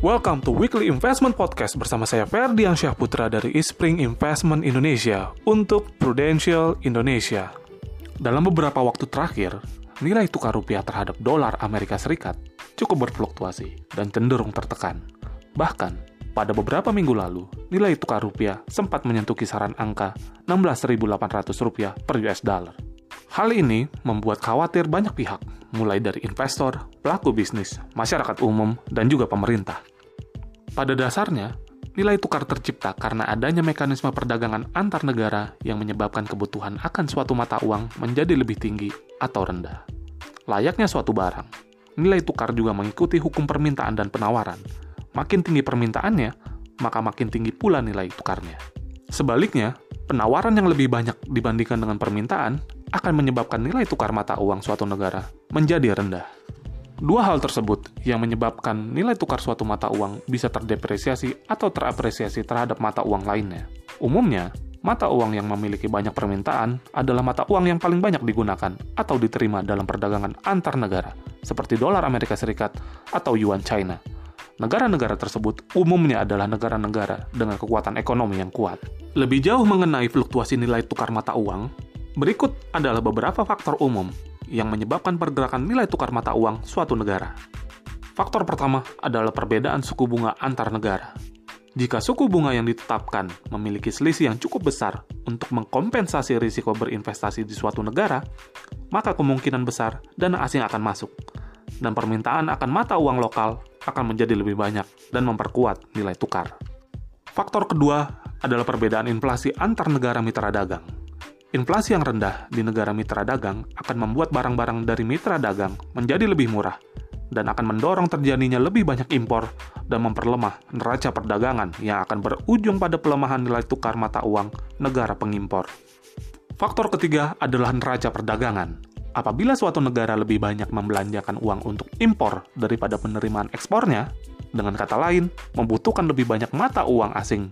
Welcome to Weekly Investment Podcast bersama saya Ferdyansyah Putra dari Eastspring Investment Indonesia untuk Prudential Indonesia. Dalam beberapa waktu terakhir, nilai tukar rupiah terhadap dolar Amerika Serikat cukup berfluktuasi dan cenderung tertekan. Bahkan, pada beberapa minggu lalu, nilai tukar rupiah sempat menyentuh kisaran angka Rp16.800 per US dollar. Hal ini membuat khawatir banyak pihak, mulai dari investor, pelaku bisnis, masyarakat umum, dan juga pemerintah. Pada dasarnya, nilai tukar tercipta karena adanya mekanisme perdagangan antar negara yang menyebabkan kebutuhan akan suatu mata uang menjadi lebih tinggi atau rendah. Layaknya suatu barang, nilai tukar juga mengikuti hukum permintaan dan penawaran. Makin tinggi permintaannya, maka makin tinggi pula nilai tukarnya. Sebaliknya, penawaran yang lebih banyak dibandingkan dengan permintaan akan menyebabkan nilai tukar mata uang suatu negara menjadi rendah. Dua hal tersebut yang menyebabkan nilai tukar suatu mata uang bisa terdepresiasi atau terapresiasi terhadap mata uang lainnya. Umumnya, mata uang yang memiliki banyak permintaan adalah mata uang yang paling banyak digunakan atau diterima dalam perdagangan antar negara, seperti dolar Amerika Serikat atau yuan China. Negara-negara tersebut umumnya adalah negara-negara dengan kekuatan ekonomi yang kuat. Lebih jauh mengenai fluktuasi nilai tukar mata uang, berikut adalah beberapa faktor umum yang menyebabkan pergerakan nilai tukar mata uang suatu negara. Faktor pertama adalah perbedaan suku bunga antar negara. Jika suku bunga yang ditetapkan memiliki selisih yang cukup besar untuk mengkompensasi risiko berinvestasi di suatu negara, maka kemungkinan besar dana asing akan masuk, dan permintaan akan mata uang lokal akan menjadi lebih banyak dan memperkuat nilai tukar. Faktor kedua adalah perbedaan inflasi antar negara mitra dagang. Inflasi yang rendah di negara mitra dagang akan membuat barang-barang dari mitra dagang menjadi lebih murah dan akan mendorong terjadinya lebih banyak impor dan memperlemah neraca perdagangan yang akan berujung pada pelemahan nilai tukar mata uang negara pengimpor. Faktor ketiga adalah neraca perdagangan. Apabila suatu negara lebih banyak membelanjakan uang untuk impor daripada penerimaan ekspornya, dengan kata lain, membutuhkan lebih banyak mata uang asing,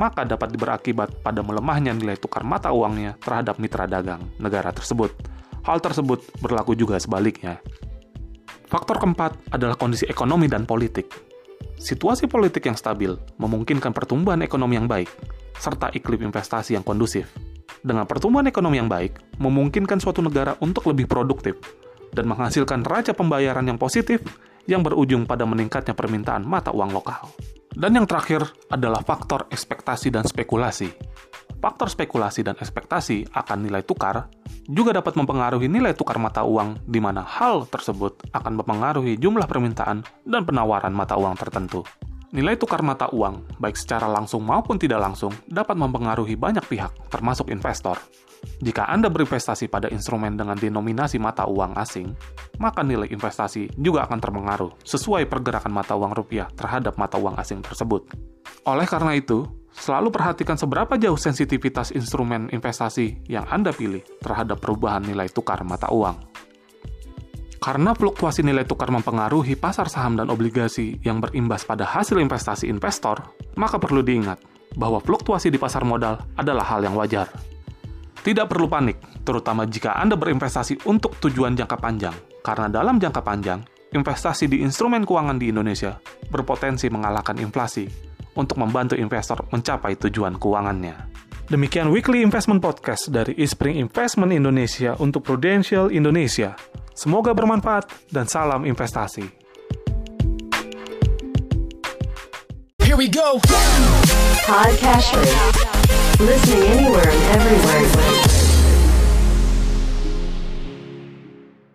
maka dapat berakibat pada melemahnya nilai tukar mata uangnya terhadap mitra dagang negara tersebut. Hal tersebut berlaku juga sebaliknya. Faktor keempat adalah kondisi ekonomi dan politik. Situasi politik yang stabil memungkinkan pertumbuhan ekonomi yang baik, serta iklim investasi yang kondusif. Dengan pertumbuhan ekonomi yang baik, memungkinkan suatu negara untuk lebih produktif, dan menghasilkan neraca pembayaran yang positif yang berujung pada meningkatnya permintaan mata uang lokal. Dan yang terakhir adalah faktor ekspektasi dan spekulasi. Faktor spekulasi dan ekspektasi akan nilai tukar juga dapat mempengaruhi nilai tukar mata uang, di mana hal tersebut akan mempengaruhi jumlah permintaan dan penawaran mata uang tertentu. Nilai tukar mata uang, baik secara langsung maupun tidak langsung, dapat mempengaruhi banyak pihak, termasuk investor. Jika Anda berinvestasi pada instrumen dengan denominasi mata uang asing, maka nilai investasi juga akan terpengaruh sesuai pergerakan mata uang rupiah terhadap mata uang asing tersebut. Oleh karena itu, selalu perhatikan seberapa jauh sensitivitas instrumen investasi yang Anda pilih terhadap perubahan nilai tukar mata uang. Karena fluktuasi nilai tukar mempengaruhi pasar saham dan obligasi yang berimbas pada hasil investasi investor, maka perlu diingat bahwa fluktuasi di pasar modal adalah hal yang wajar. Tidak perlu panik, terutama jika Anda berinvestasi untuk tujuan jangka panjang, karena dalam jangka panjang, investasi di instrumen keuangan di Indonesia berpotensi mengalahkan inflasi untuk membantu investor mencapai tujuan keuangannya. Demikian Weekly Investment Podcast dari Eastspring Investment Indonesia untuk Prudential Indonesia. Semoga bermanfaat dan salam investasi. Here we go. Podcast. Listening anywhere and everywhere.